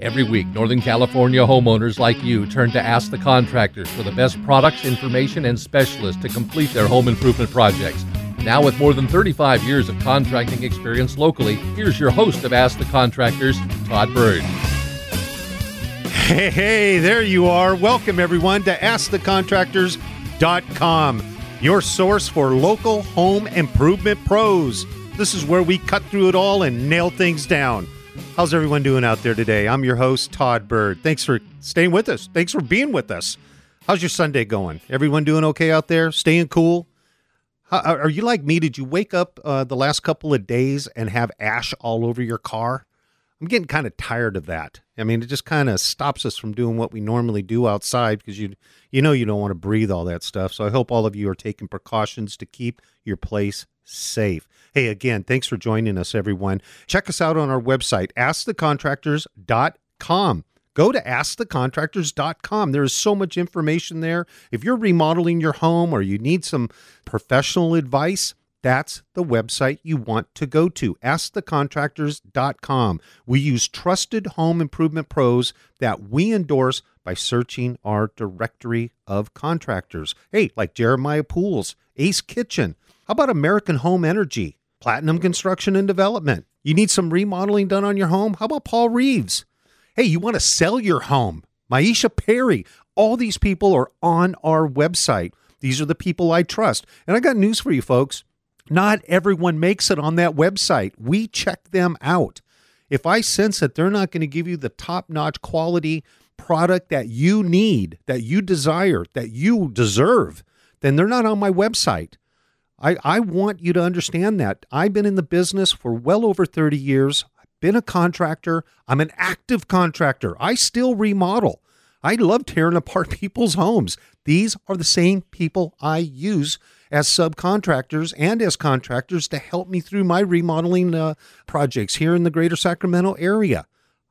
Every week, Northern California homeowners like you turn to Ask the Contractors for the best products, information, and specialists to complete their home improvement projects. Now with more than 35 years of contracting experience locally, here's your host of Ask the Contractors, Todd Byrd. Hey, there you are. Welcome, everyone, to AskTheContractors.com, your source for local home improvement pros. This is where we cut through it all and nail things down. How's everyone doing out there today? I'm your host, Todd Byrd. Thanks for staying with us. Thanks for being with us. How's your Sunday going? Everyone doing okay out there? Staying cool? Are you like me? Did you wake up the last couple of days and have ash all over your car? I'm getting kind of tired of that. I mean, it just kind of stops us from doing what we normally do outside because you know you don't want to breathe all that stuff. So I hope all of you are taking precautions to keep your place safe. Hey, again, thanks for joining us, everyone. Check us out on our website, askthecontractors.com. Go to askthecontractors.com. There is so much information there. If you're remodeling your home or you need some professional advice, that's the website you want to go to, askthecontractors.com. We use trusted home improvement pros that we endorse by searching our directory of contractors. Hey, like Jeremiah Pools, Ace Kitchen. How about American Home Energy, Platinum Construction and Development? You need some remodeling done on your home? How about Paul Reeves? Hey, you want to sell your home? Myesha Perry. All these people are on our website. These are the people I trust. And I got news for you, folks. Not everyone makes it on that website. We check them out. If I sense that they're not going to give you the top-notch quality product that you need, that you desire, that you deserve, then they're not on my website. I want you to understand that. I've been in the business for well over 30 years. I've been a contractor. I'm an active contractor. I still remodel. I love tearing apart people's homes. These are the same people I use as subcontractors and as contractors to help me through my remodeling projects here in the greater Sacramento area.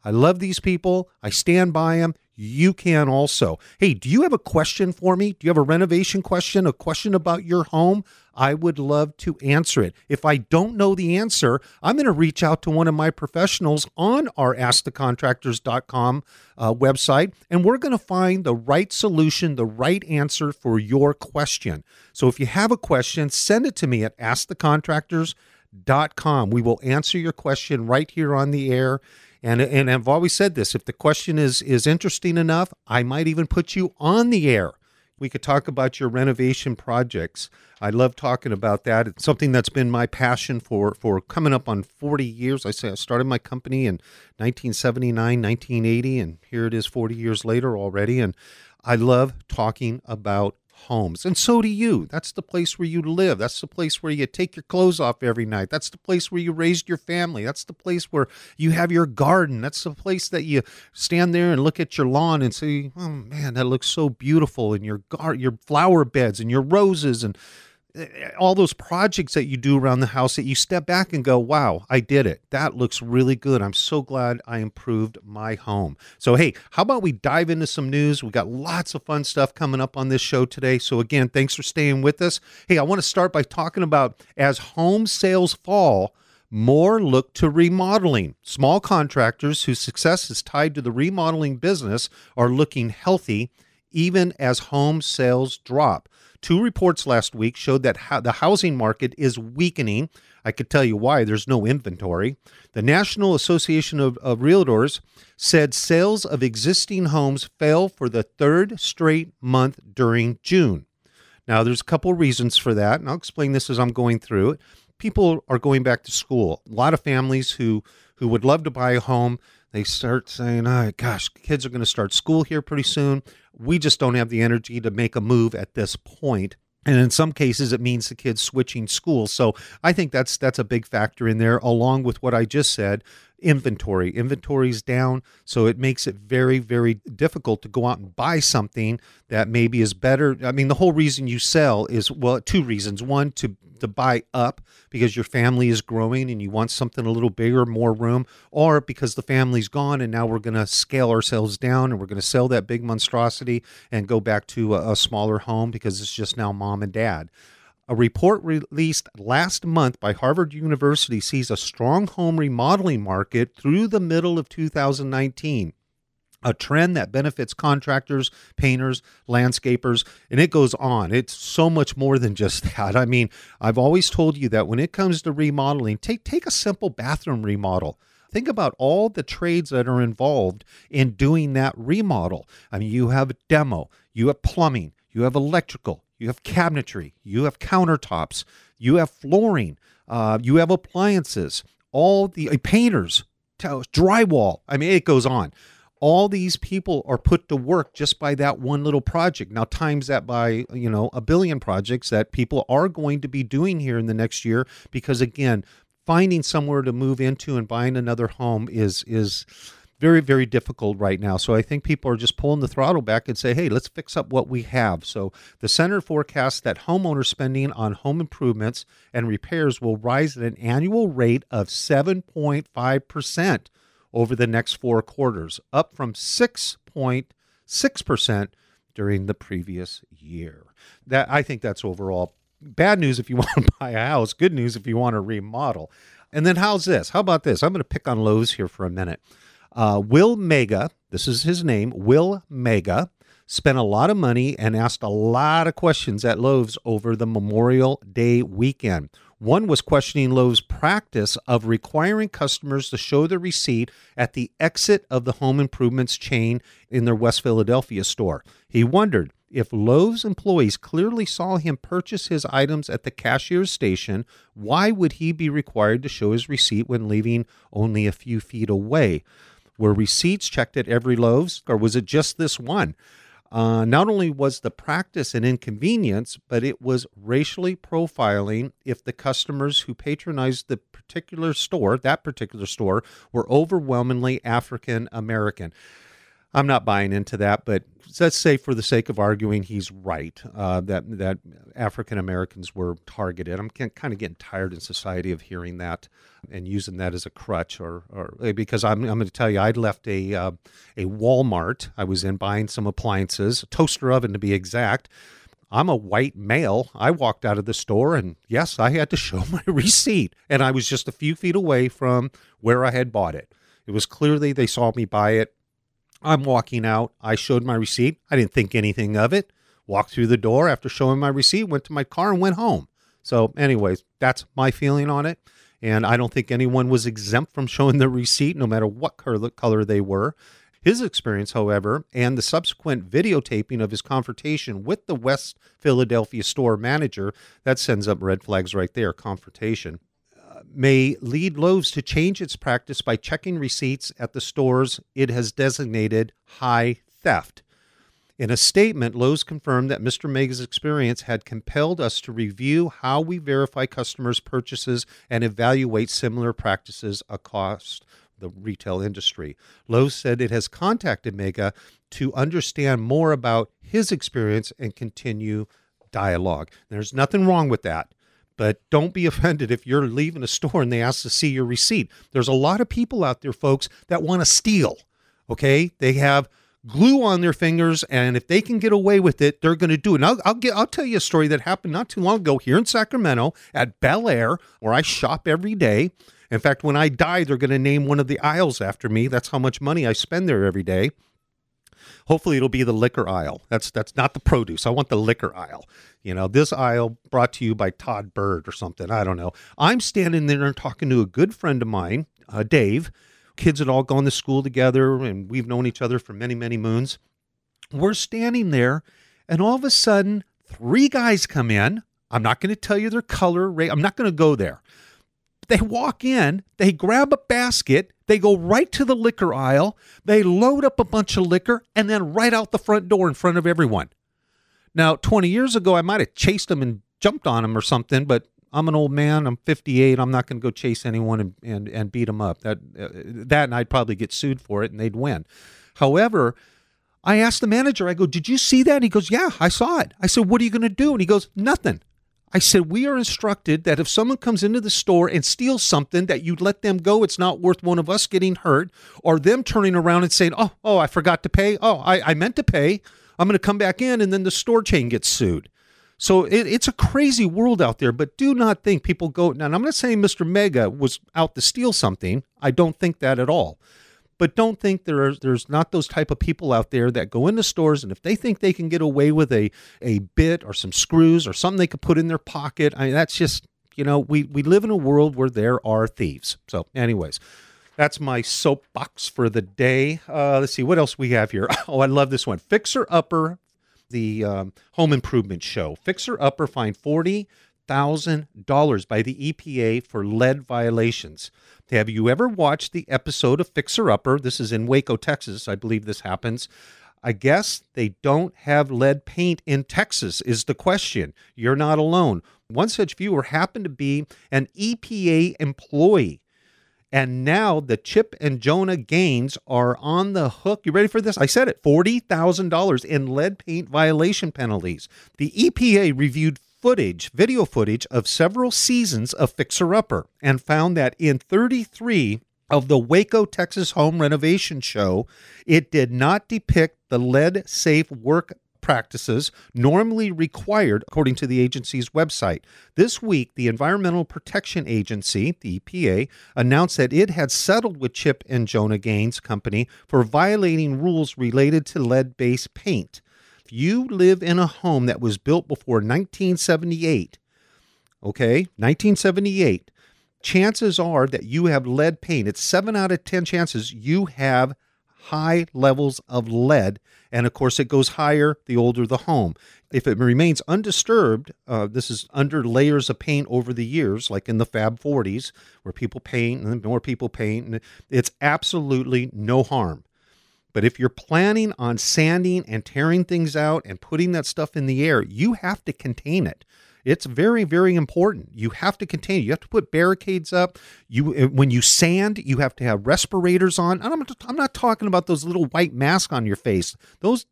I love these people. I stand by them. You can also. Hey, do you have a question for me? Do you have a renovation question, a question about your home? I would love to answer it. If I don't know the answer, I'm going to reach out to one of my professionals on our AskTheContractors.com website, and we're going to find the right solution, the right answer for your question. So if you have a question, send it to me at AskTheContractors.com. We will answer your question right here on the air. And I've always said this, if the question is interesting enough, I might even put you on the air. We could talk about your renovation projects. I love talking about that. It's something that's been my passion for coming up on 40 years. I say I started my company in 1979, 1980, and here it is 40 years later already. And I love talking about homes. And so do you. That's the place where you live. That's the place where you take your clothes off every night. That's the place where you raised your family. That's the place where you have your garden. That's the place that you stand there and look at your lawn and say, oh man, that looks so beautiful. And your flower beds and your roses and all those projects that you do around the house that you step back and go, wow, I did it. That looks really good. I'm so glad I improved my home. So, hey, how about we dive into some news? We got lots of fun stuff coming up on this show today. So, again, thanks for staying with us. Hey, I want to start by talking about as home sales fall, more look to remodeling. Small contractors whose success is tied to the remodeling business are looking healthy even as home sales drop. Two reports last week showed that the housing market is weakening. I could tell you why. There's no inventory. The National Association of Realtors said sales of existing homes fell for the third straight month during June. Now, there's a couple reasons for that, and I'll explain this as I'm going through it. People are going back to school. A lot of families who would love to buy a home, they start saying, oh, gosh, kids are going to start school here pretty soon. We just don't have the energy to make a move at this point. And in some cases, it means the kids switching schools. So I think that's a big factor in there, along with what I just said, inventory. Inventory's down, so it makes it very, very difficult to go out and buy something that maybe is better. I mean, the whole reason you sell is, well, two reasons. One, to buy up because your family is growing and you want something a little bigger, more room, or because the family's gone and now we're going to scale ourselves down and we're going to sell that big monstrosity and go back to a smaller home because it's just now mom and dad. A report released last month by Harvard University sees a strong home remodeling market through the middle of 2019, a trend that benefits contractors, painters, landscapers, and it goes on. It's so much more than just that. I mean, I've always told you that when it comes to remodeling, take a simple bathroom remodel. Think about all the trades that are involved in doing that remodel. I mean, you have demo, you have plumbing, you have electrical, you have cabinetry, you have countertops, you have flooring, you have appliances, all the painters, drywall. I mean, it goes on. All these people are put to work just by that one little project. Now, times that by, a billion projects that people are going to be doing here in the next year, because, again, finding somewhere to move into and buying another home is very, very difficult right now. So I think people are just pulling the throttle back and say, hey, let's fix up what we have. So the center forecasts that homeowner spending on home improvements and repairs will rise at an annual rate of 7.5% over the next 4 quarters, up from 6.6% during the previous year. That I think that's overall bad news if you want to buy a house, good news if you want to remodel. And then how's this? How about this? I'm going to pick on Lowe's here for a minute. Will Mega, this is his name, Will Mega, spent a lot of money and asked a lot of questions at Lowe's over the Memorial Day weekend. One was questioning Lowe's practice of requiring customers to show their receipt at the exit of the home improvements chain in their West Philadelphia store. He wondered if Lowe's employees clearly saw him purchase his items at the cashier's station, why would he be required to show his receipt when leaving only a few feet away? Were receipts checked at every Lowe's, or was it just this one? Not only was the practice an inconvenience, but it was racially profiling if the customers who patronized that particular store, were overwhelmingly African American. I'm not buying into that, but let's say for the sake of arguing, he's right, that African Americans were targeted. I'm kind of getting tired in society of hearing that and using that as a crutch, or because I'm going to tell you, I left a Walmart. I was in buying some appliances, a toaster oven to be exact. I'm a white male. I walked out of the store, and yes, I had to show my receipt, and I was just a few feet away from where I had bought it. It was clearly they saw me buy it. I'm walking out. I showed my receipt. I didn't think anything of it. Walked through the door after showing my receipt, went to my car and went home. So anyways, that's my feeling on it. And I don't think anyone was exempt from showing their receipt, no matter what color they were. His experience, however, and the subsequent videotaping of his confrontation with the West Philadelphia store manager, that sends up red flags right there, confrontation, may lead Lowe's to change its practice by checking receipts at the stores it has designated high theft. In a statement, Lowe's confirmed that Mr. Mega's experience had compelled us to review how we verify customers' purchases and evaluate similar practices across the retail industry. Lowe's said it has contacted Mega to understand more about his experience and continue dialogue. There's nothing wrong with that. But don't be offended if you're leaving a store and they ask to see your receipt. There's a lot of people out there, folks, that want to steal, okay? They have glue on their fingers, and if they can get away with it, they're going to do it. And I'll tell you a story that happened not too long ago here in Sacramento at Bel Air, where I shop every day. In fact, when I die, they're going to name one of the aisles after me. That's how much money I spend there every day. Hopefully it'll be the liquor aisle. That's not the produce. I want the liquor aisle. This aisle brought to you by Todd Byrd or something. I don't know. I'm standing there and talking to a good friend of mine, Dave. Kids had all gone to school together, and we've known each other for many, many moons. We're standing there, and all of a sudden, 3 guys come in. I'm not going to tell you their color. I'm not going to go there. They walk in, they grab a basket, they go right to the liquor aisle, they load up a bunch of liquor, and then right out the front door in front of everyone. Now, 20 years ago, I might have chased them and jumped on them or something, but I'm an old man. I'm 58. I'm not going to go chase anyone and beat them up. That and I'd probably get sued for it, and they'd win. However, I asked the manager, I go, did you see that? He goes, yeah, I saw it. I said, what are you going to do? And he goes, nothing. I said, we are instructed that if someone comes into the store and steals something, that you let them go. It's not worth one of us getting hurt or them turning around and saying, oh, I forgot to pay. Oh, I meant to pay. I'm going to come back in, and then the store chain gets sued. So it's a crazy world out there, but do not think people go, and I'm not saying Mr. Mega was out to steal something. I don't think that at all. But don't think there's not those type of people out there that go into stores, and if they think they can get away with a bit or some screws or something they could put in their pocket, I mean, that's just, you know, we live in a world where there are thieves. So anyways, that's my soapbox for the day. Let's see, what else we have here? Oh, I love this one. Fixer Upper, the home improvement show. Fixer Upper fined $40,000 by the EPA for lead violations. Have you ever watched the episode of Fixer Upper? This is in Waco, Texas. I believe this happens. I guess they don't have lead paint in Texas is the question. You're not alone. One such viewer happened to be an EPA employee. And now the Chip and Joanna Gaines are on the hook. You ready for this? I said it, $40,000 in lead paint violation penalties. The EPA reviewed video footage of several seasons of Fixer Upper and found that in 33 of the Waco, Texas home renovation show, it did not depict the lead-safe work practices normally required, according to the agency's website. This week, the Environmental Protection Agency, the EPA, announced that it had settled with Chip and Joanna Gaines Company for violating rules related to lead-based paint. If you live in a home that was built before 1978, okay, 1978, chances are that you have lead paint. It's 7 out of 10 chances you have high levels of lead, and of course it goes higher the older the home. If it remains undisturbed, this is under layers of paint over the years, like in the Fab 40s, where people paint and more people paint, and it's absolutely no harm. But if you're planning on sanding and tearing things out and putting that stuff in the air, you have to contain it. It's very, very important. You have to contain it. You have to put barricades up. When you sand, you have to have respirators on. I'm not talking about those little white masks on your face. Those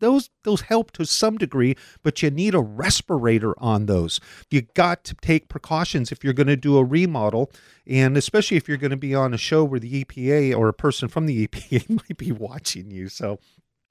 help to some degree, but you need a respirator on those. You got to take precautions if you're going to do a remodel, and especially if you're going to be on a show where the EPA or a person from the EPA might be watching you. So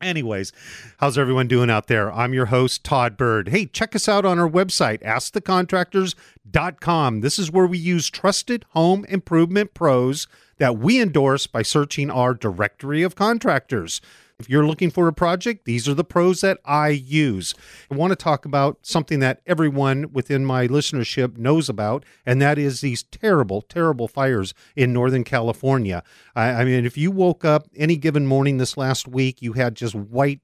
anyways, how's everyone doing out there? I'm your host, Todd Byrd. Hey, check us out on our website, askthecontractors.com. This is where we use trusted home improvement pros that we endorse by searching our directory of contractors. If you're looking for a project, these are the pros that I use. I want to talk about something that everyone within my listenership knows about, and that is these terrible, terrible fires in Northern California. I mean, if you woke up any given morning this last week, you had just white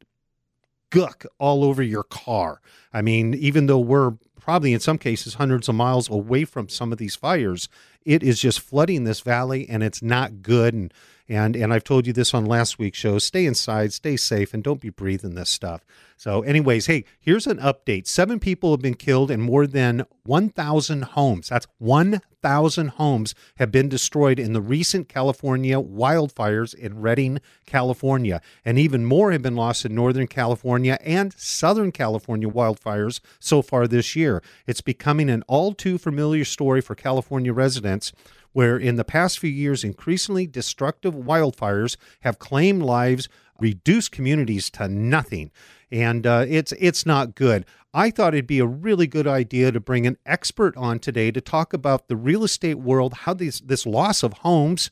gook all over your car. I mean, even though we're probably in some cases hundreds of miles away from some of these fires, it is just flooding this valley, and it's not good. And I've told you this on last week's show. Stay inside, stay safe, and don't be breathing this stuff. So anyways, hey, here's an update. 7 people have been killed and more than 1,000 homes. That's 1,000 homes have been destroyed in the recent California wildfires in Redding, California. And even more have been lost in Northern California and Southern California wildfires so far this year. It's becoming an all too familiar story for California residents, where in the past few years, increasingly destructive wildfires have claimed lives, reduced communities to nothing. And it's not good. I thought it'd be a really good idea to bring an expert on today to talk about the real estate world, how this loss of homes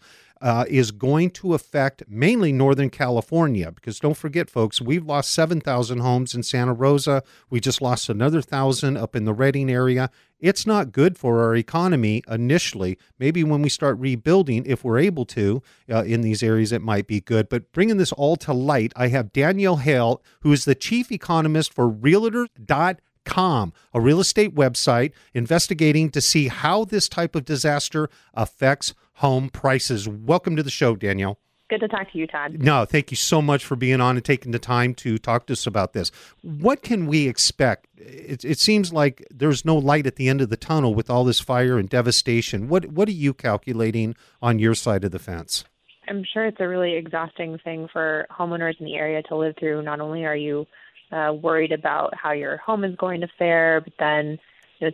is going to affect mainly Northern California, because don't forget, folks, we've lost 7,000 homes in Santa Rosa. We just lost another 1,000 up in the Redding area. It's not good for our economy initially. Maybe when we start rebuilding, if we're able to, in these areas, it might be good. But bringing this all to light, I have Danielle Hale, who is the chief economist for Realtor.com, a real estate website, investigating to see how this type of disaster affects home prices. Welcome to the show, Danielle. Good to talk to you, Todd. No, thank you so much for being on and taking the time to talk to us about this. What can we expect? It seems like there's no light at the end of the tunnel with all this fire and devastation. What are you calculating on your side of the fence? I'm sure it's a really exhausting thing for homeowners in the area to live through. Not only are you worried about how your home is going to fare, but then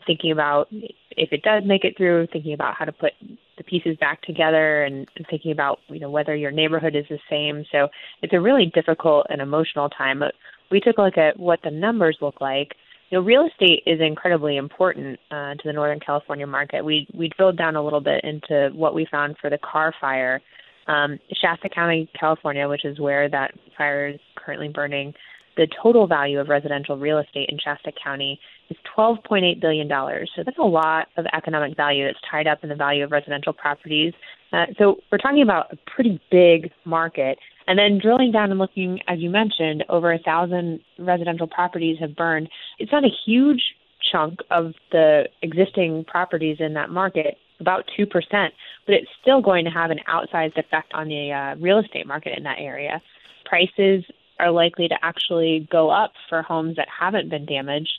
thinking about if it does make it through, thinking about how to put the pieces back together, and thinking about whether your neighborhood is the same. So it's a really difficult and emotional time. We took a look at what the numbers look like You know, real estate is incredibly important to the Northern California market. We drilled down a little bit into what we found for the Carr fire. Shasta County, California, which is where that fire is currently burning, the total value of residential real estate in Shasta County is $12.8 billion. So that's a lot of economic value that's tied up in the value of residential properties. So we're talking about a pretty big market. And then drilling down and looking, as you mentioned, over 1,000 residential properties have burned. It's not a huge chunk of the existing properties in that market, about 2%, but it's still going to have an outsized effect on the real estate market in that area. Prices are likely to actually go up for homes that haven't been damaged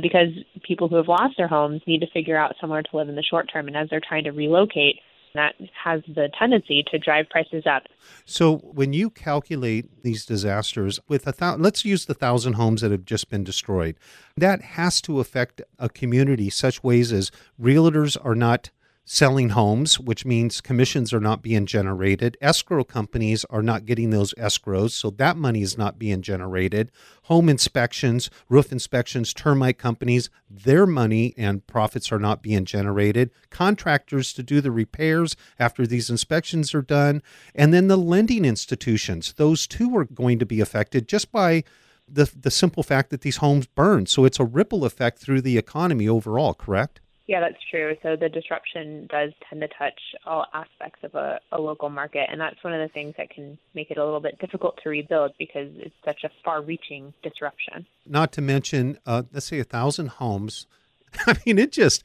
because people who have lost their homes need to figure out somewhere to live in the short term. And as they're trying to relocate, that has the tendency to drive prices up. So when you calculate these disasters, with let's use the 1,000 homes that have just been destroyed, that has to affect a community such ways as realtors are not selling homes, which means commissions are not being generated. Escrow companies are not getting those escrows, so that money is not being generated. Home inspections, roof inspections, termite companies, their money and profits are not being generated. Contractors to do the repairs after these inspections are done. And then the lending institutions, those too are going to be affected just by the simple fact that these homes burn. So it's a ripple effect through the economy overall, correct? Yeah, that's true. So the disruption does tend to touch all aspects of a local market, and that's one of the things that can make it a little bit difficult to rebuild because it's such a far-reaching disruption. Not to mention, let's say 1,000 homes. I mean, it just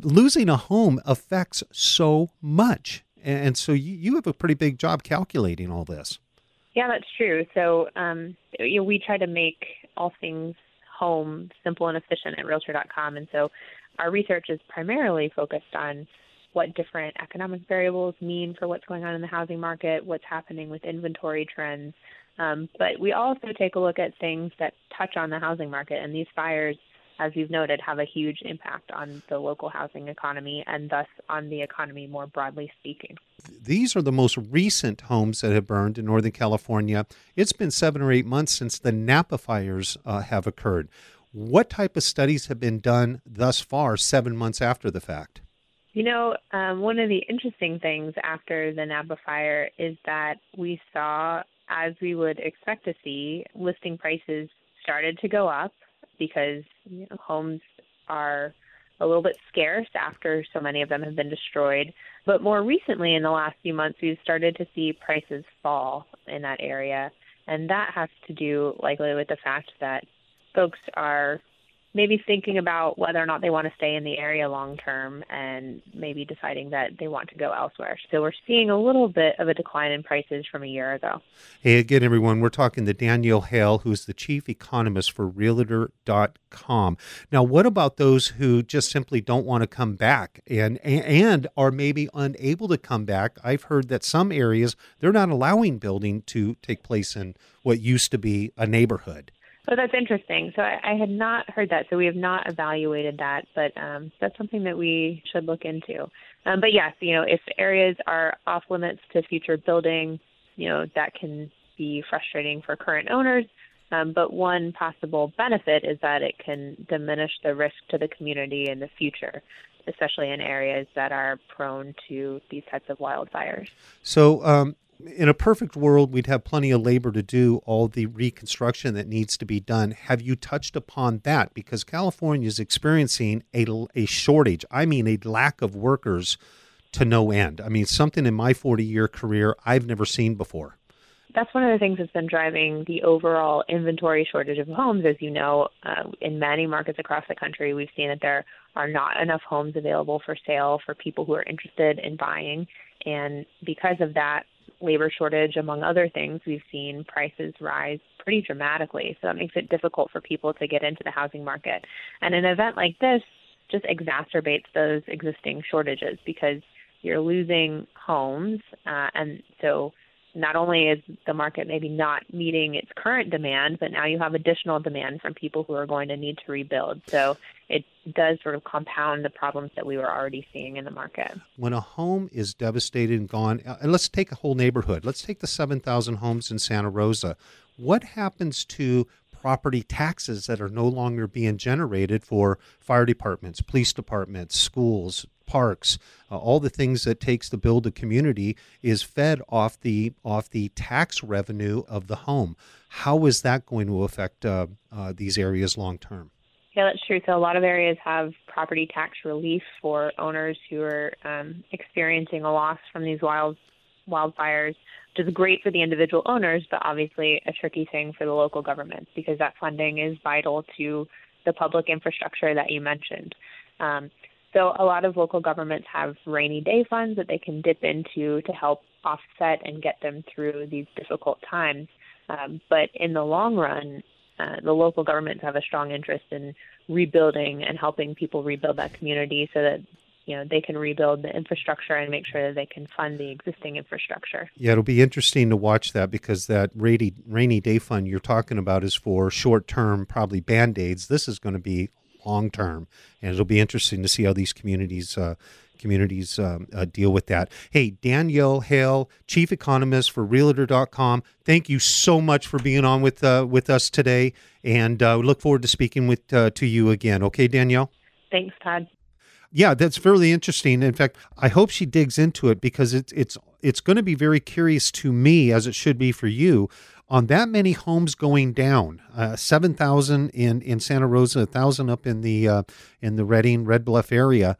losing a home affects so much, and so you have a pretty big job calculating all this. Yeah, that's true. So you know, we try to make all things home simple and efficient at Realtor.com, and so our research is primarily focused on what different economic variables mean for what's going on in the housing market, what's happening with inventory trends. But we also take a look at things that touch on the housing market. And these fires, as we've noted, have a huge impact on the local housing economy and thus on the economy more broadly speaking. These are the most recent homes that have burned in Northern California. It's been 7 or 8 months since the Napa fires have occurred. What type of studies have been done thus far 7 months after the fact? You know, one of the interesting things after the Napa fire is that we saw, as we would expect to see, listing prices started to go up because homes are a little bit scarce after so many of them have been destroyed. But more recently in the last few months, we've started to see prices fall in that area. And that has to do likely with the fact that folks are maybe thinking about whether or not they want to stay in the area long term and maybe deciding that they want to go elsewhere. So we're seeing a little bit of a decline in prices from a year ago. Hey, again, everyone, we're talking to Danielle Hale, who's the chief economist for Realtor.com. Now, what about those who just simply don't want to come back and are maybe unable to come back? I've heard that some areas, they're not allowing building to take place in what used to be a neighborhood. Oh, that's interesting. So I had not heard that. So we have not evaluated that, but that's something that we should look into. But yes, you know, if areas are off limits to future building, you know, that can be frustrating for current owners. But one possible benefit is that it can diminish the risk to the community in the future, especially in areas that are prone to these types of wildfires. So, in a perfect world, we'd have plenty of labor to do all the reconstruction that needs to be done. Have you touched upon that? Because California is experiencing a shortage. I mean, a lack of workers to no end. I mean, something in my 40-year career I've never seen before. That's one of the things that's been driving the overall inventory shortage of homes. As you know, in many markets across the country, we've seen that there are not enough homes available for sale for people who are interested in buying. And because of that labor shortage, among other things, we've seen prices rise pretty dramatically. So that makes it difficult for people to get into the housing market. And an event like this just exacerbates those existing shortages because you're losing homes. And so not only is the market maybe not meeting its current demand, but now you have additional demand from people who are going to need to rebuild. So it does sort of compound the problems that we were already seeing in the market. When a home is devastated and gone, and let's take a whole neighborhood. Let's take the 7,000 homes in Santa Rosa. What happens to property taxes that are no longer being generated for fire departments, police departments, schools, parks, all the things that takes to build a community is fed off the tax revenue of the home. How is that going to affect these areas long term? Yeah, that's true. So a lot of areas have property tax relief for owners who are experiencing a loss from these wildfires, which is great for the individual owners, but obviously a tricky thing for the local governments because that funding is vital to the public infrastructure that you mentioned. So a lot of local governments have rainy day funds that they can dip into to help offset and get them through these difficult times. But in the long run, the local governments have a strong interest in rebuilding and helping people rebuild that community so that they can rebuild the infrastructure and make sure that they can fund the existing infrastructure. Yeah, it'll be interesting to watch that because that rainy day fund you're talking about is for short-term, probably Band-Aids. This is going to be long-term, and it'll be interesting to see how these communities deal with that. Hey, Danielle Hale, Chief Economist for Realtor.com, thank you so much for being on with us today, and we look forward to speaking to you again. Okay, Danielle? Thanks, Todd. Yeah, that's fairly interesting. In fact, I hope she digs into it because it's going to be very curious to me, as it should be for you, on that many homes going down, 7,000 in Santa Rosa, 1,000 up in the Redding, Red Bluff area.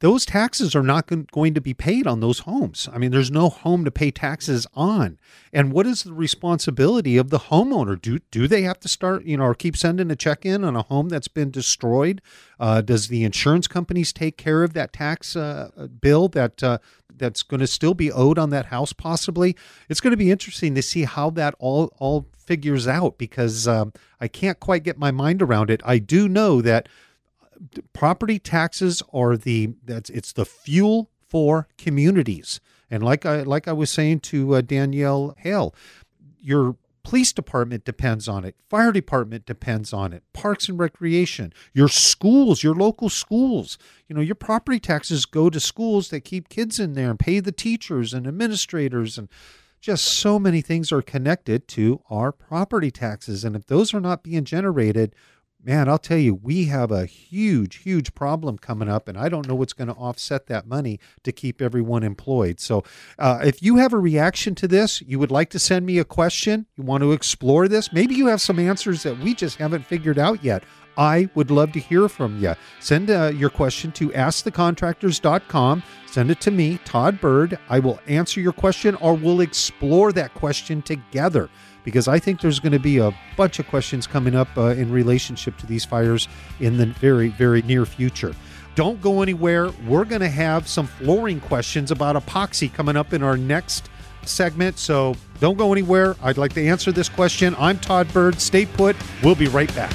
Those taxes are not going to be paid on those homes. I mean, there's no home to pay taxes on. And what is the responsibility of the homeowner? Do they have to start, or keep sending a check in on a home that's been destroyed? Does the insurance companies take care of that tax bill that's going to still be owed on that house possibly? It's going to be interesting to see how that all figures out because I can't quite get my mind around it. I do know that property taxes are the fuel for communities. And like I was saying to Danielle Hale, your police department depends on it. Fire department depends on it. Parks and recreation, your schools, your local schools, your property taxes go to schools that keep kids in there and pay the teachers and administrators, and just so many things are connected to our property taxes. And if those are not being generated, man, I'll tell you, we have a huge, huge problem coming up, and I don't know what's going to offset that money to keep everyone employed. So if you have a reaction to this, you would like to send me a question, you want to explore this, maybe you have some answers that we just haven't figured out yet, I would love to hear from you. Send your question to askthecontractors.com. Send it to me, Todd Byrd. I will answer your question, or we'll explore that question together, because I think there's going to be a bunch of questions coming up in relationship to these fires in the very, very near future. Don't go anywhere. We're going to have some flooring questions about epoxy coming up in our next segment, so don't go anywhere. I'd like to answer this question. I'm Todd Byrd. Stay put. We'll be right back.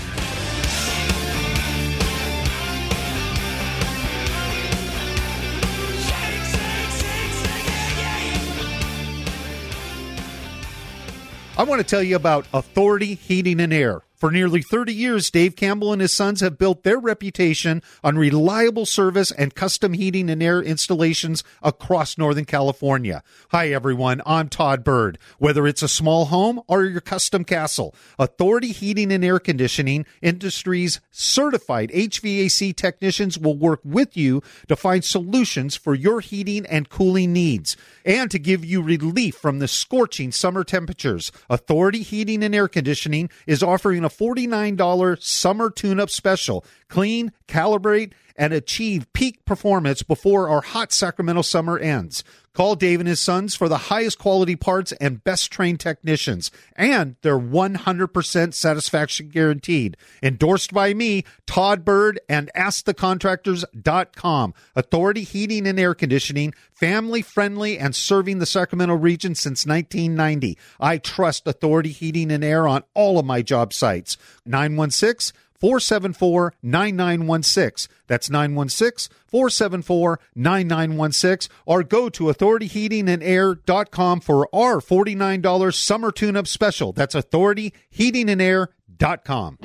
I want to tell you about Authority Heating and Air. For nearly 30 years, Dave Campbell and his sons have built their reputation on reliable service and custom heating and air installations across Northern California. Hi, everyone. I'm Todd Byrd. Whether it's a small home or your custom castle, Authority Heating and Air Conditioning Industry's certified HVAC technicians will work with you to find solutions for your heating and cooling needs and to give you relief from the scorching summer temperatures. Authority Heating and Air Conditioning is offering a $49 summer tune-up special. Clean, calibrate, and achieve peak performance before our hot Sacramento summer ends. Call Dave and his sons for the highest quality parts and best trained technicians, and they're 100% satisfaction guaranteed. Endorsed by me, Todd Byrd, and AskTheContractors.com. Authority Heating and Air Conditioning, family-friendly and serving the Sacramento region since 1990. I trust Authority Heating and Air on all of my job sites. 916-474-9916. That's 916-474-9916. Or go to authorityheatingandair.com for our $49 summer tune-up special. That's authorityheatingandair.com.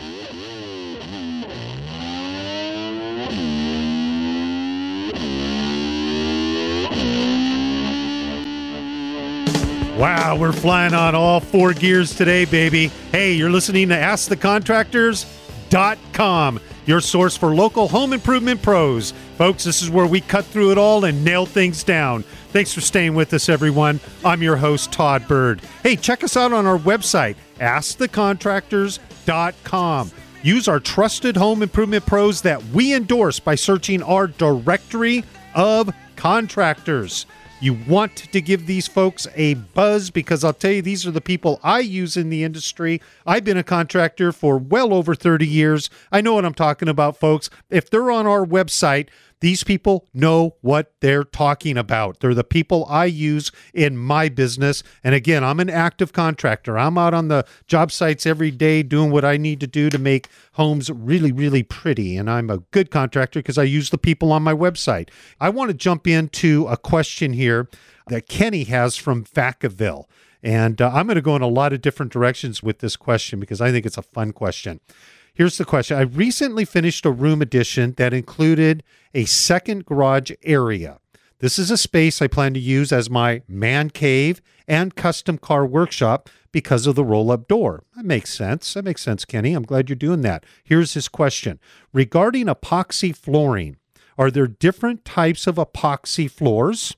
Wow, we're flying on all four gears today, baby. Hey, you're listening to AskTheContractors.com, your source for local home improvement pros. Folks, this is where we cut through it all and nail things down. Thanks for staying with us, everyone. I'm your host, Todd Byrd. Hey, check us out on our website, AskTheContractors.com. Use our trusted home improvement pros that we endorse by searching our directory of contractors. You want to give these folks a buzz because I'll tell you, these are the people I use in the industry. I've been a contractor for well over 30 years. I know what I'm talking about, folks. If they're on our website, these people know what they're talking about. They're the people I use in my business. And again, I'm an active contractor. I'm out on the job sites every day doing what I need to do to make homes really, really pretty. And I'm a good contractor because I use the people on my website. I want to jump into a question here that Kenny has from Vacaville. And I'm going to go in a lot of different directions with this question because I think it's a fun question. Here's the question. I recently finished a room addition that included a second garage area. This is a space I plan to use as my man cave and custom car workshop because of the roll-up door. That makes sense. That makes sense, Kenny. I'm glad you're doing that. Here's his question. Regarding epoxy flooring, are there different types of epoxy floors?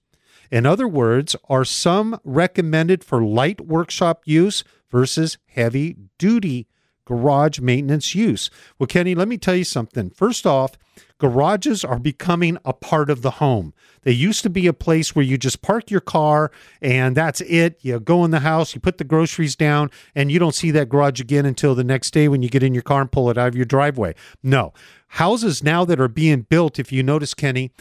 In other words, are some recommended for light workshop use versus heavy-duty garage maintenance use? Well, Kenny, let me tell you something. First off, garages are becoming a part of the home. They used to be a place where you just park your car and that's it. You go in the house, you put the groceries down, and you don't see that garage again until the next day when you get in your car and pull it out of your driveway. No. Houses now that are being built, if you notice, Kenny,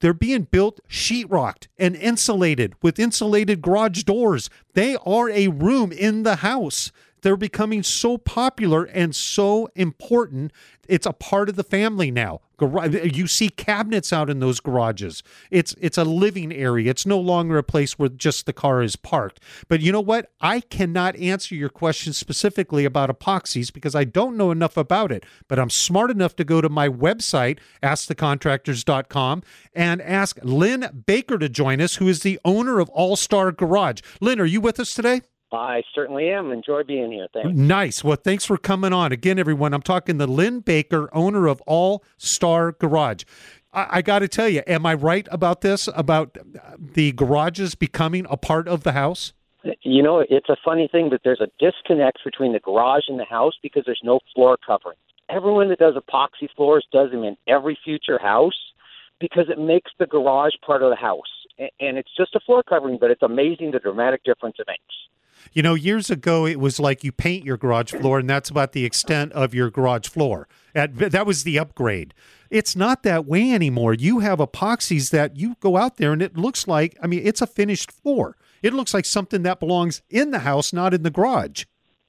they're being built sheetrocked and insulated with insulated garage doors. They are a room in the house. They're becoming so popular and so important. It's a part of the family now. You see cabinets out in those garages. It's a living area. It's no longer a place where just the car is parked. But you know what? I cannot answer your question specifically about epoxies because I don't know enough about it. But I'm smart enough to go to my website, AskTheContractors.com, and ask Lynn Baker to join us, who is the owner of All Star Garage. Lynn, are you with us today? I certainly am. Enjoy being here. Thanks. Nice. Well, thanks for coming on. Again, everyone, I'm talking to Lynn Baker, owner of All Star Garage. I got to tell you, am I right about this, about the garages becoming a part of the house? You know, it's a funny thing, but there's a disconnect between the garage and the house because there's no floor covering. Everyone that does epoxy floors does them in every future house because it makes the garage part of the house. And it's just a floor covering, but it's amazing the dramatic difference it makes. You know, years ago, it was like you paint your garage floor, and that's about the extent of your garage floor. That was the upgrade. It's not that way anymore. You have epoxies that you go out there, and it looks like, I mean, it's a finished floor. It looks like something that belongs in the house, not in the garage.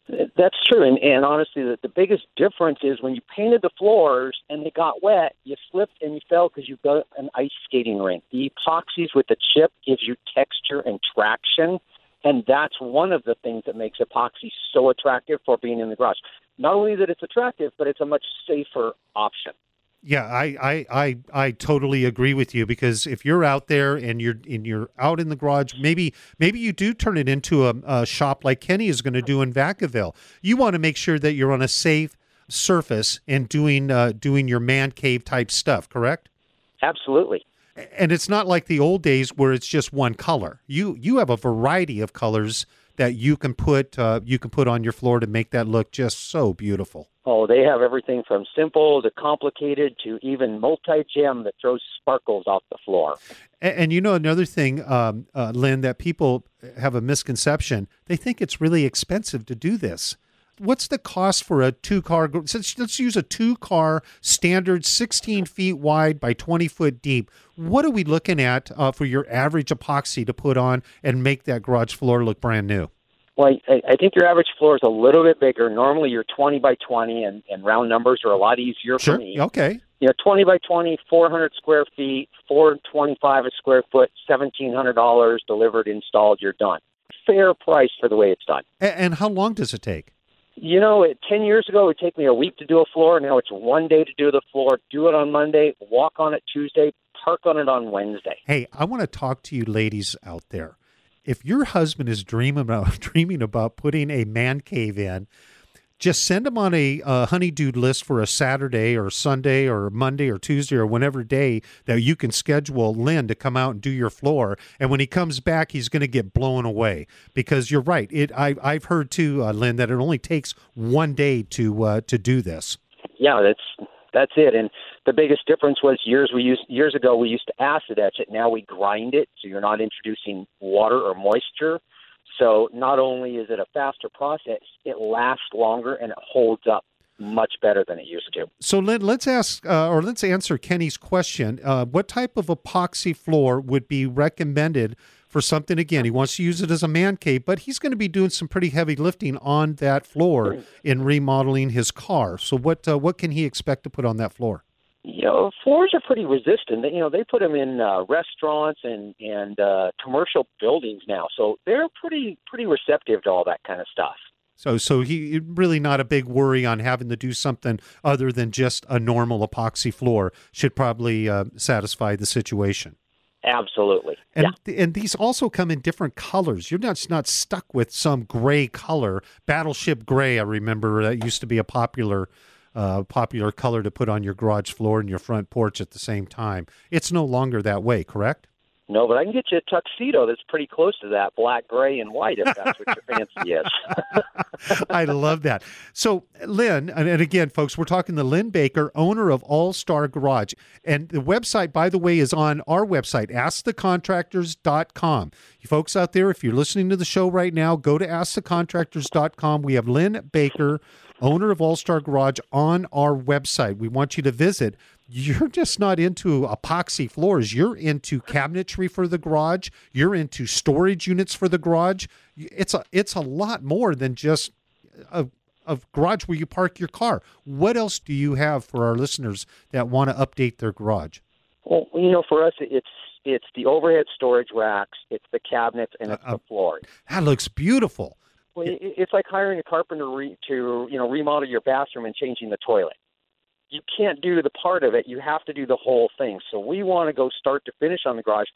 That's true. And honestly, the biggest difference is when you painted the floors and they got wet, you slipped and you fell because you got an ice skating rink. The epoxies with the chip gives you texture and traction. And that's one of the things that makes epoxy so attractive for being in the garage. Not only that it's attractive, but it's a much safer option. Yeah, I totally agree with you because if you're out there and you're out in the garage, maybe you do turn it into a shop like Kenny is going to do in Vacaville. You want to make sure that you're on a safe surface and doing your man cave type stuff, correct? Absolutely. And it's not like the old days where it's just one color. You have a variety of colors that you can put on your floor to make that look just so beautiful. Oh, they have everything from simple to complicated to even multi-gem that throws sparkles off the floor. And you know another thing, Lynn, that people have a misconception. They think it's really expensive to do this. What's the cost for a two-car? Let's use a two-car standard, 16 feet wide by 20 foot deep. What are we looking at for your average epoxy to put on and make that garage floor look brand new? Well, I think your average floor is a little bit bigger. Normally, you're 20 by 20, and round numbers are a lot easier for me. Okay. You know, 20 by 20, 400 square feet, $425 a square foot, $1,700 delivered, installed, you're done. Fair price for the way it's done. And how long does it take? You know, 10 years ago, it would take me a week to do a floor. Now it's one day to do the floor. Do it on Monday, walk on it Tuesday, park on it on Wednesday. Hey, I want to talk to you ladies out there. If your husband is dreaming about putting a man cave in, just send him on a honey-do list for a Saturday or Sunday or Monday or Tuesday or whenever day that you can schedule Lynn to come out and do your floor. And when he comes back, he's going to get blown away because you're right. I've heard too, Lynn, that it only takes one day to do this. Yeah, that's it. And the biggest difference was years ago we used to acid etch it. Now we grind it, so you're not introducing water or moisture. So not only is it a faster process, it lasts longer and it holds up much better than it used to. So Lynn, let's answer Kenny's question. What type of epoxy floor would be recommended for something? Again, he wants to use it as a man cave, but he's going to be doing some pretty heavy lifting on that floor in remodeling his car. So what can he expect to put on that floor? You know, floors are pretty resistant. They put them in restaurants and commercial buildings now, so they're pretty receptive to all that kind of stuff. So he really not a big worry on having to do something other than just a normal epoxy floor should probably satisfy the situation. Absolutely. And these also come in different colors. You're not stuck with some gray color. Battleship gray, I remember, that used to be a popular color to put on your garage floor and your front porch at the same time. It's no longer that way, correct? No, but I can get you a tuxedo that's pretty close to that, black, gray, and white, if that's what your fancy is. I love that. So, Lynn, and again, folks, we're talking to Lynn Baker, owner of All Star Garage. And the website, by the way, is on our website, askthecontractors.com. You folks out there, if you're listening to the show right now, go to askthecontractors.com. We have Lynn Baker, owner of All Star Garage, on our website. We want you to visit. You're just not into epoxy floors. You're into cabinetry for the garage. You're into storage units for the garage. It's a lot more than just a garage where you park your car. What else do you have for our listeners that want to update their garage? Well, for us, it's the overhead storage racks, it's the cabinets, and it's the floor. That looks beautiful. Well, it's like hiring a carpenter to remodel your bathroom and changing the toilet. You can't do the part of it. You have to do the whole thing. So we want to go start to finish on the garage.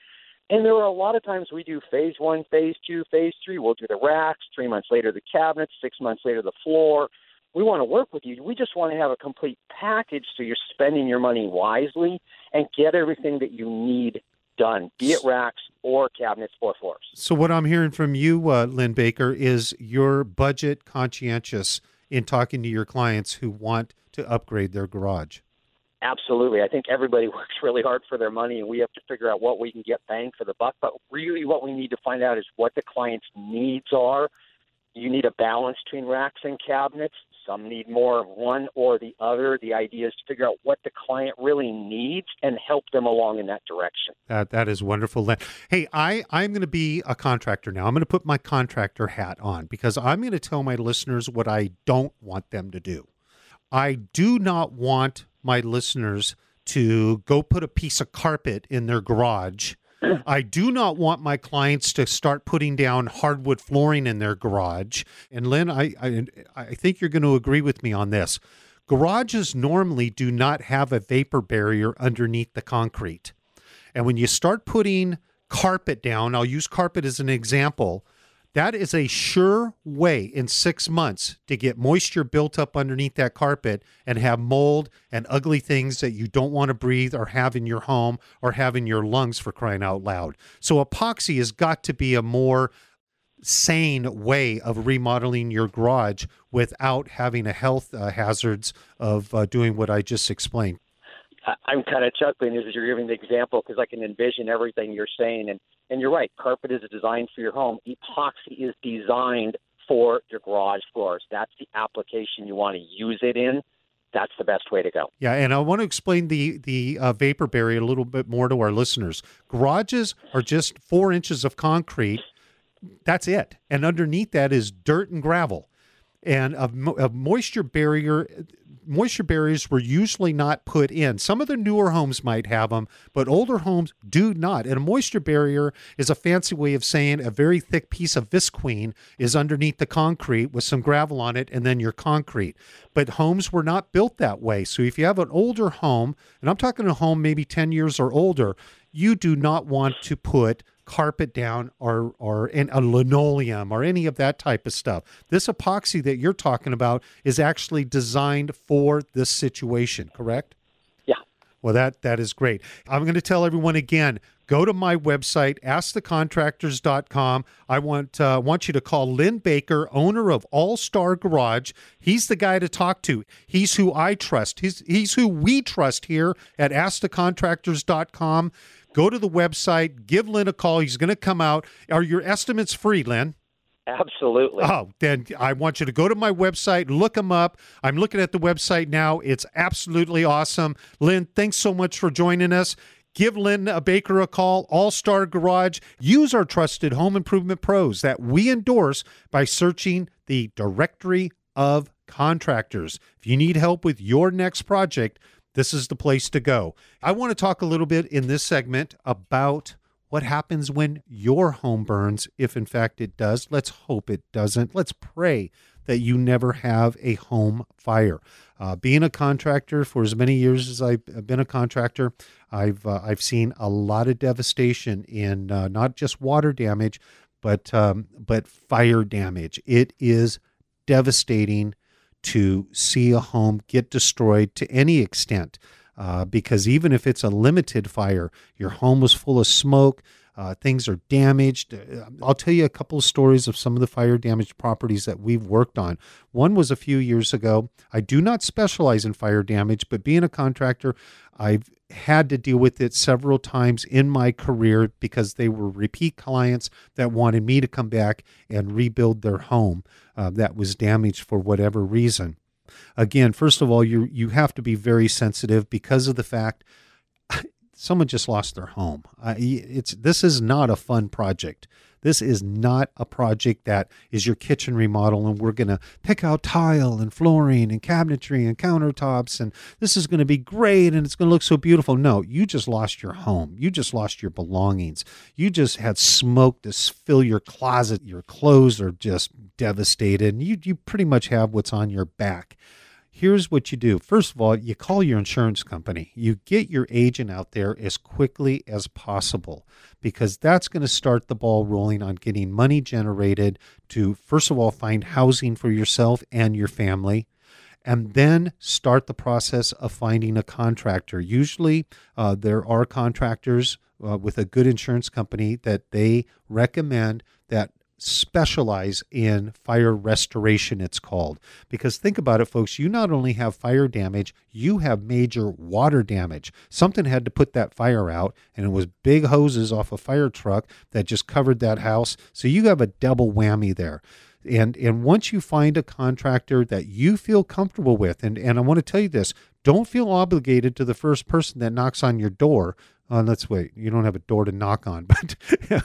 And there are a lot of times we do phase one, phase two, phase three. We'll do the racks, 3 months later the cabinets, 6 months later the floor. We want to work with you. We just want to have a complete package so you're spending your money wisely and get everything that you need done, be it racks or cabinets or floors. So what I'm hearing from you, Lynn Baker, is you're budget conscientious in talking to your clients who want to upgrade their garage. Absolutely. I think everybody works really hard for their money, and we have to figure out what we can get bang for the buck. But really what we need to find out is what the client's needs are. You need a balance between racks and cabinets. Some need more of one or the other. The idea is to figure out what the client really needs and help them along in that direction. That is wonderful. Hey, I'm going to be a contractor now. I'm going to put my contractor hat on because I'm going to tell my listeners what I don't want them to do. I do not want my listeners to go put a piece of carpet in their garage. I do not want my clients to start putting down hardwood flooring in their garage. And Lynn, I think you're going to agree with me on this. Garages normally do not have a vapor barrier underneath the concrete. And when you start putting carpet down, I'll use carpet as an example, that is a sure way in 6 months to get moisture built up underneath that carpet and have mold and ugly things that you don't want to breathe or have in your home or have in your lungs, for crying out loud. So epoxy has got to be a more sane way of remodeling your garage without having the health hazards of doing what I just explained. I'm kind of chuckling as you're giving the example because I can envision everything you're saying. And you're right, carpet is designed for your home. Epoxy is designed for your garage floors. That's the application you want to use it in. That's the best way to go. Yeah, and I want to explain the vapor barrier a little bit more to our listeners. Garages are just 4 inches of concrete. That's it. And underneath that is dirt and gravel. And a moisture barrier, moisture barriers were usually not put in. Some of the newer homes might have them, but older homes do not. And a moisture barrier is a fancy way of saying a very thick piece of visqueen is underneath the concrete with some gravel on it, and then your concrete. But homes were not built that way. So if you have an older home, and I'm talking a home maybe 10 years or older, you do not want to put carpet down or a linoleum or any of that type of stuff. This epoxy that you're talking about is actually designed for this situation, correct? Yeah. Well, that is great. I'm going to tell everyone again, go to my website, askthecontractors.com. I want you to call Lynn Baker, owner of All Star Garage. He's the guy to talk to. He's who I trust. He's who we trust here at askthecontractors.com. Go to the website, give Lynn a call. He's going to come out. Are your estimates free, Lynn? Absolutely. Oh, then I want you to go to my website, look him up. I'm looking at the website now. It's absolutely awesome. Lynn, thanks so much for joining us. Give Lynn Baker a call, All-Star Garage. Use our trusted home improvement pros that we endorse by searching the Directory of Contractors. If you need help with your next project, this is the place to go. I want to talk a little bit in this segment about what happens when your home burns, if in fact it does. Let's hope it doesn't. Let's pray that you never have a home fire. Being a contractor for as many years as I've been a contractor, I've seen a lot of devastation in not just water damage, but fire damage. It is devastating to see a home get destroyed to any extent, because even if it's a limited fire, your home was full of smoke. Things are damaged. I'll tell you a couple of stories of some of the fire damaged properties that we've worked on. One was a few years ago. I do not specialize in fire damage, but being a contractor, I've had to deal with it several times in my career because they were repeat clients that wanted me to come back and rebuild their home that was damaged for whatever reason. Again, first of all, you have to be very sensitive because of the fact someone just lost their home. This is not a fun project. This is not a project that is your kitchen remodel and we're going to pick out tile and flooring and cabinetry and countertops and this is going to be great and it's going to look so beautiful. No, you just lost your home. You just lost your belongings. You just had smoke to fill your closet. Your clothes are just devastated and you pretty much have what's on your back. Here's what you do. First of all, you call your insurance company. You get your agent out there as quickly as possible because that's going to start the ball rolling on getting money generated to, first of all, find housing for yourself and your family, and then start the process of finding a contractor. Usually there are contractors with a good insurance company that they recommend that specialize in fire restoration, it's called. Because think about it, folks, you not only have fire damage, you have major water damage. Something had to put that fire out, and it was big hoses off a fire truck that just covered that house. So you have a double whammy there. And once you find a contractor that you feel comfortable with, and I want to tell you this, don't feel obligated to the first person that knocks on your door. Let's wait. You don't have a door to knock on, but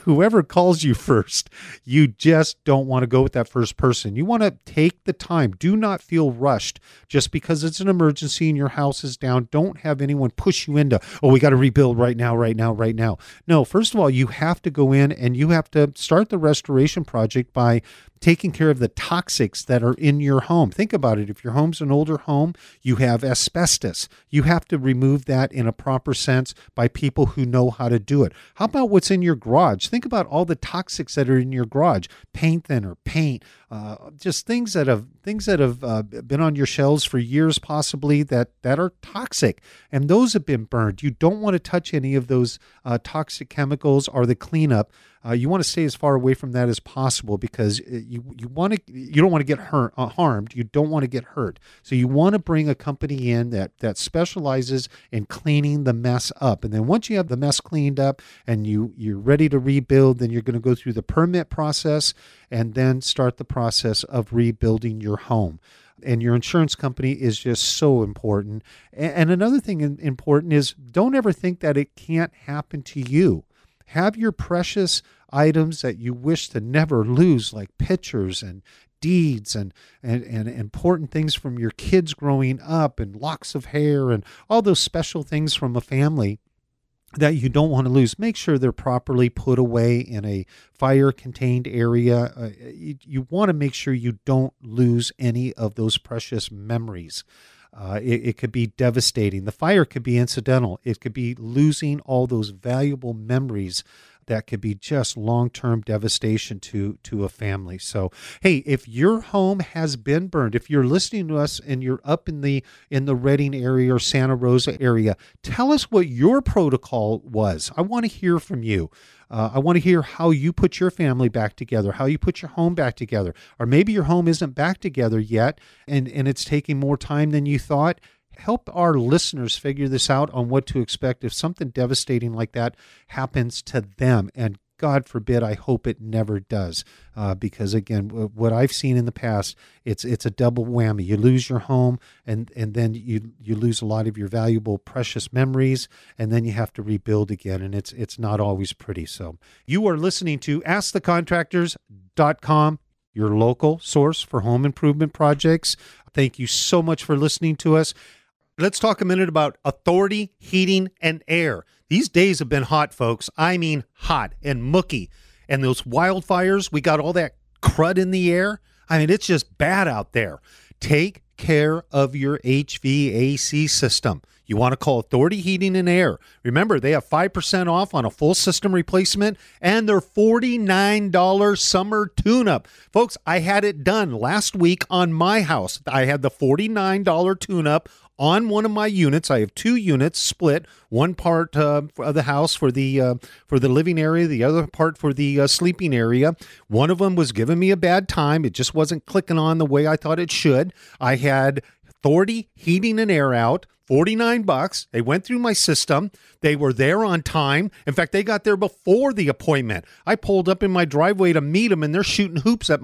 whoever calls you first, you just don't want to go with that first person. You want to take the time. Do not feel rushed just because it's an emergency and your house is down. Don't have anyone push you into, oh, we got to rebuild right now. No, first of all, you have to go in and you have to start the restoration project by taking care of the toxics that are in your home. Think about it. If your home's an older home, you have asbestos. You have to remove that in a proper sense by people who know how to do it. How about what's in your garage? Think about all the toxics that are in your garage: paint thinner, paint, just things that have been on your shelves for years, possibly that are toxic, and those have been burned. You don't want to touch any of those toxic chemicals or the cleanup. You want to stay as far away from that as possible because you don't want to get harmed. You don't want to get hurt. So you want to bring a company in that specializes in cleaning the mess up. And then once you have the mess cleaned up and you're ready to rebuild, then you're going to go through the permit process and then start the process of rebuilding your home. And your insurance company is just so important. And another thing important is don't ever think that it can't happen to you. Have your precious items that you wish to never lose, like pictures and deeds and important things from your kids growing up and locks of hair and all those special things from a family that you don't want to lose. Make sure they're properly put away in a fire-contained area. You want to make sure you don't lose any of those precious memories. It could be devastating. The fire could be incidental. It could be losing all those valuable memories that could be just long-term devastation to a family. So, hey, if your home has been burned, if you're listening to us and you're up in the Redding area or Santa Rosa area, tell us what your protocol was. I want to hear from you. I want to hear how you put your family back together, how you put your home back together, or maybe your home isn't back together yet and it's taking more time than you thought. Help our listeners figure this out on what to expect if something devastating like that happens to them. And God forbid, I hope it never does. Because again, what I've seen in the past, it's a double whammy. You lose your home and then you lose a lot of your valuable, precious memories, and then you have to rebuild again. And it's not always pretty. So you are listening to AskTheContractors.com, your local source for home improvement projects. Thank you so much for listening to us. Let's talk a minute about Authority Heating and Air. These days have been hot, folks. I mean hot and mucky. And those wildfires, we got all that crud in the air. I mean, it's just bad out there. Take care of your HVAC system. You want to call Authority Heating and Air. Remember, they have 5% off on a full system replacement and their $49 summer tune-up. Folks, I had it done last week on my house. I had the $49 tune-up on one of my units. I have two units split, one part of the house for the living area, the other part for the sleeping area. One of them was giving me a bad time. It just wasn't clicking on the way I thought it should. I had Authority Heating and Air out, $49. They went through my system. They were there on time. In fact, they got there before the appointment. I pulled up in my driveway to meet them, and they're shooting hoops at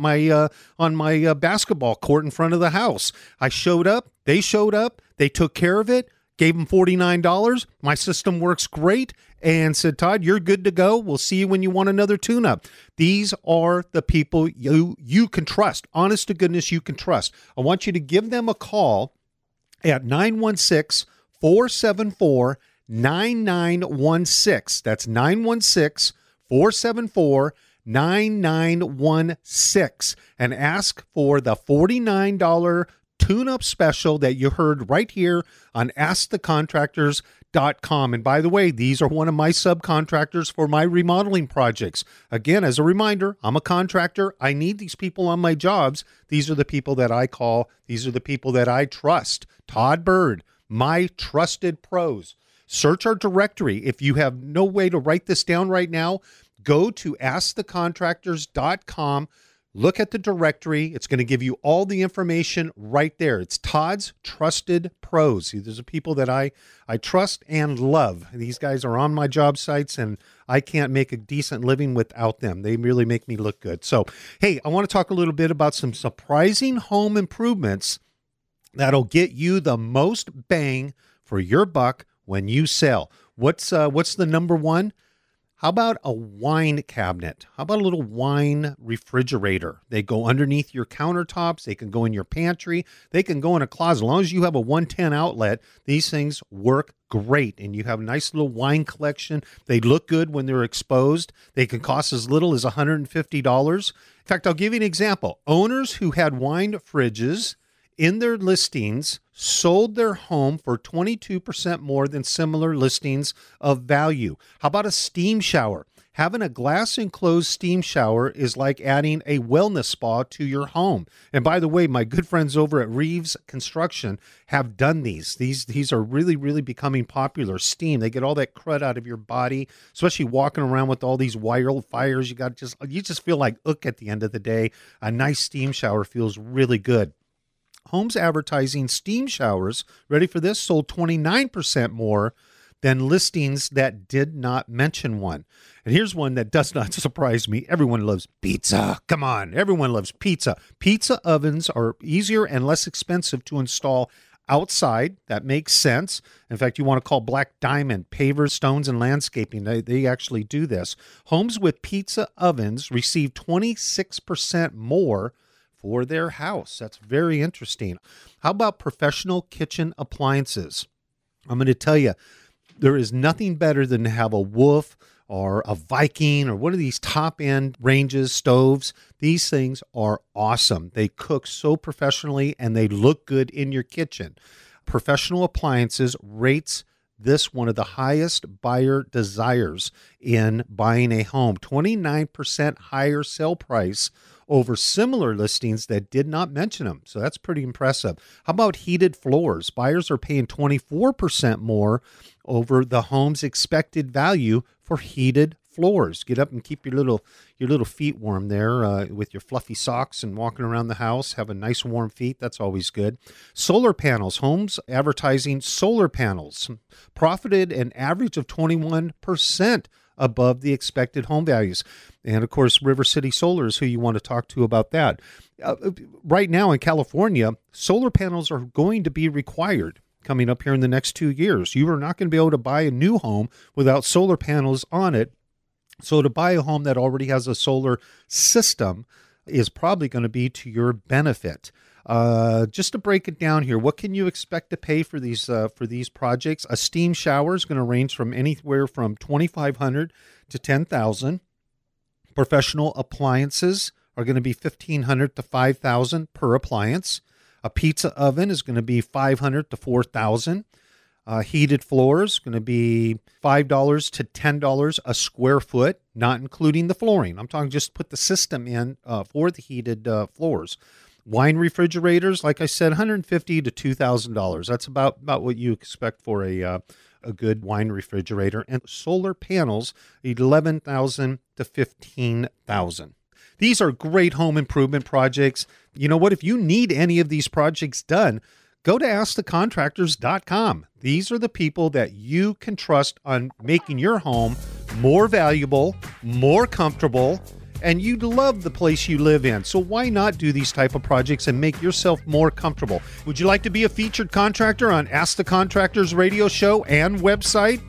on my basketball court in front of the house. I showed up. They showed up. They took care of it, gave them $49. My system works great, and said, Todd, you're good to go. We'll see you when you want another tune-up. These are the people you can trust. Honest to goodness, you can trust. I want you to give them a call at 916-474-9916. That's 916-474-9916. And ask for the $49 tune-up special that you heard right here on AskTheContractors.com. And by the way, these are one of my subcontractors for my remodeling projects. Again, as a reminder, I'm a contractor. I need these people on my jobs. These are the people that I call. These are the people that I trust. Todd Byrd, my trusted pros. Search our directory. If you have no way to write this down right now, go to AskTheContractors.com. Look at the directory. It's going to give you all the information right there. It's Todd's Trusted Pros. These are people that I trust and love. These guys are on my job sites, and I can't make a decent living without them. They really make me look good. So, hey, I want to talk a little bit about some surprising home improvements that'll get you the most bang for your buck when you sell. What's the number one? How about a wine cabinet? How about a little wine refrigerator? They go underneath your countertops. They can go in your pantry. They can go in a closet. As long as you have a 110 outlet, these things work great. And you have a nice little wine collection. They look good when they're exposed. They can cost as little as $150. In fact, I'll give you an example. Owners who had wine fridges in their listings sold their home for 22% more than similar listings of value. How about a steam shower? Having a glass-enclosed steam shower is like adding a wellness spa to your home. And by the way, my good friends over at Reeves Construction have done these. These are really, really becoming popular. Steam, they get all that crud out of your body, especially walking around with all these wildfires. You just feel like ook at the end of the day. A nice steam shower feels really good. Homes advertising steam showers, ready for this, sold 29% more than listings that did not mention one. And here's one that does not surprise me. Everyone loves pizza. Come on. Everyone loves pizza. Pizza ovens are easier and less expensive to install outside. That makes sense. In fact, you want to call Black Diamond Pavers, Stones, and Landscaping. They actually do this. Homes with pizza ovens receive 26% more for their house. That's very interesting. How about professional kitchen appliances? I'm going to tell you, there is nothing better than to have a Wolf or a Viking or one of these top-end ranges, stoves. These things are awesome. They cook so professionally and they look good in your kitchen. Professional appliances rates this one of the highest buyer desires in buying a home. 29% higher sale price over similar listings that did not mention them. So that's pretty impressive. How about heated floors? Buyers are paying 24% more over the home's expected value for heated floors. Get up and keep your little feet warm there with your fluffy socks and walking around the house. Have a nice warm feet. That's always good. Solar panels. Homes advertising solar panels profited an average of 21% above the expected home values. And of course, River City Solar is who you want to talk to about that. Right now in California, solar panels are going to be required coming up here in the next 2 years. You are not going to be able to buy a new home without solar panels on it. So to buy a home that already has a solar system is probably going to be to your benefit. Just to break it down here, what can you expect to pay for these projects? A steam shower is going to range from anywhere from $2,500 to $10,000. Professional appliances are going to be $1,500 to $5,000 per appliance. A pizza oven is going to be $500 to $4,000. Heated floors going to be $5 to $10 a square foot, not including the flooring. I'm talking just put the system in for the heated floors. Wine refrigerators, like I said, $150 to $2,000. That's about what you expect for a good wine refrigerator. And solar panels, $11,000 to $15,000. These are great home improvement projects. You know what? If you need any of these projects done, go to askthecontractors.com. These are the people that you can trust on making your home more valuable, more comfortable, and you'd love the place you live in. So why not do these type of projects and make yourself more comfortable? Would you like to be a featured contractor on Ask the Contractors radio show and website?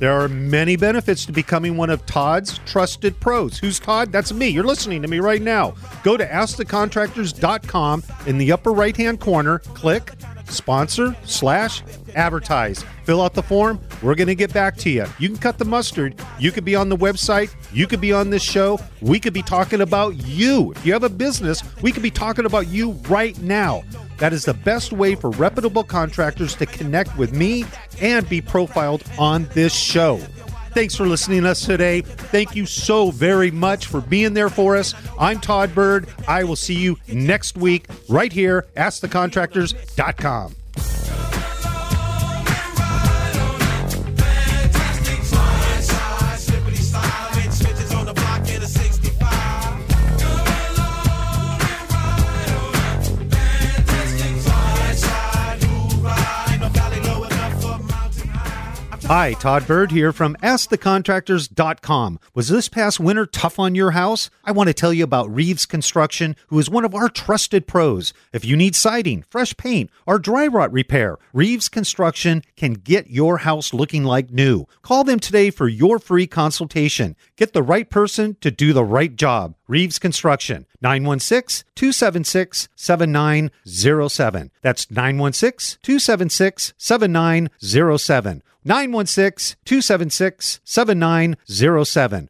There are many benefits to becoming one of Todd's trusted pros. Who's Todd? That's me. You're listening to me right now. Go to askthecontractors.com. In the upper right-hand corner, click sponsor/advertise. Fill out the form. We're going to get back to you. You can cut the mustard. You could be on the website. You could be on this show. We could be talking about you. If you have a business, we could be talking about you right now. That is the best way for reputable contractors to connect with me and be profiled on this show. Thanks for listening to us today. Thank you so very much for being there for us. I'm Todd Byrd. I will see you next week right here, AskTheContractors.com. Hi, Todd Byrd here from AskTheContractors.com. Was this past winter tough on your house? I want to tell you about Reeves Construction, who is one of our trusted pros. If you need siding, fresh paint, or dry rot repair, Reeves Construction can get your house looking like new. Call them today for your free consultation. Get the right person to do the right job. Reeves Construction, 916-276-7907. That's 916-276-7907. 916-276-7907.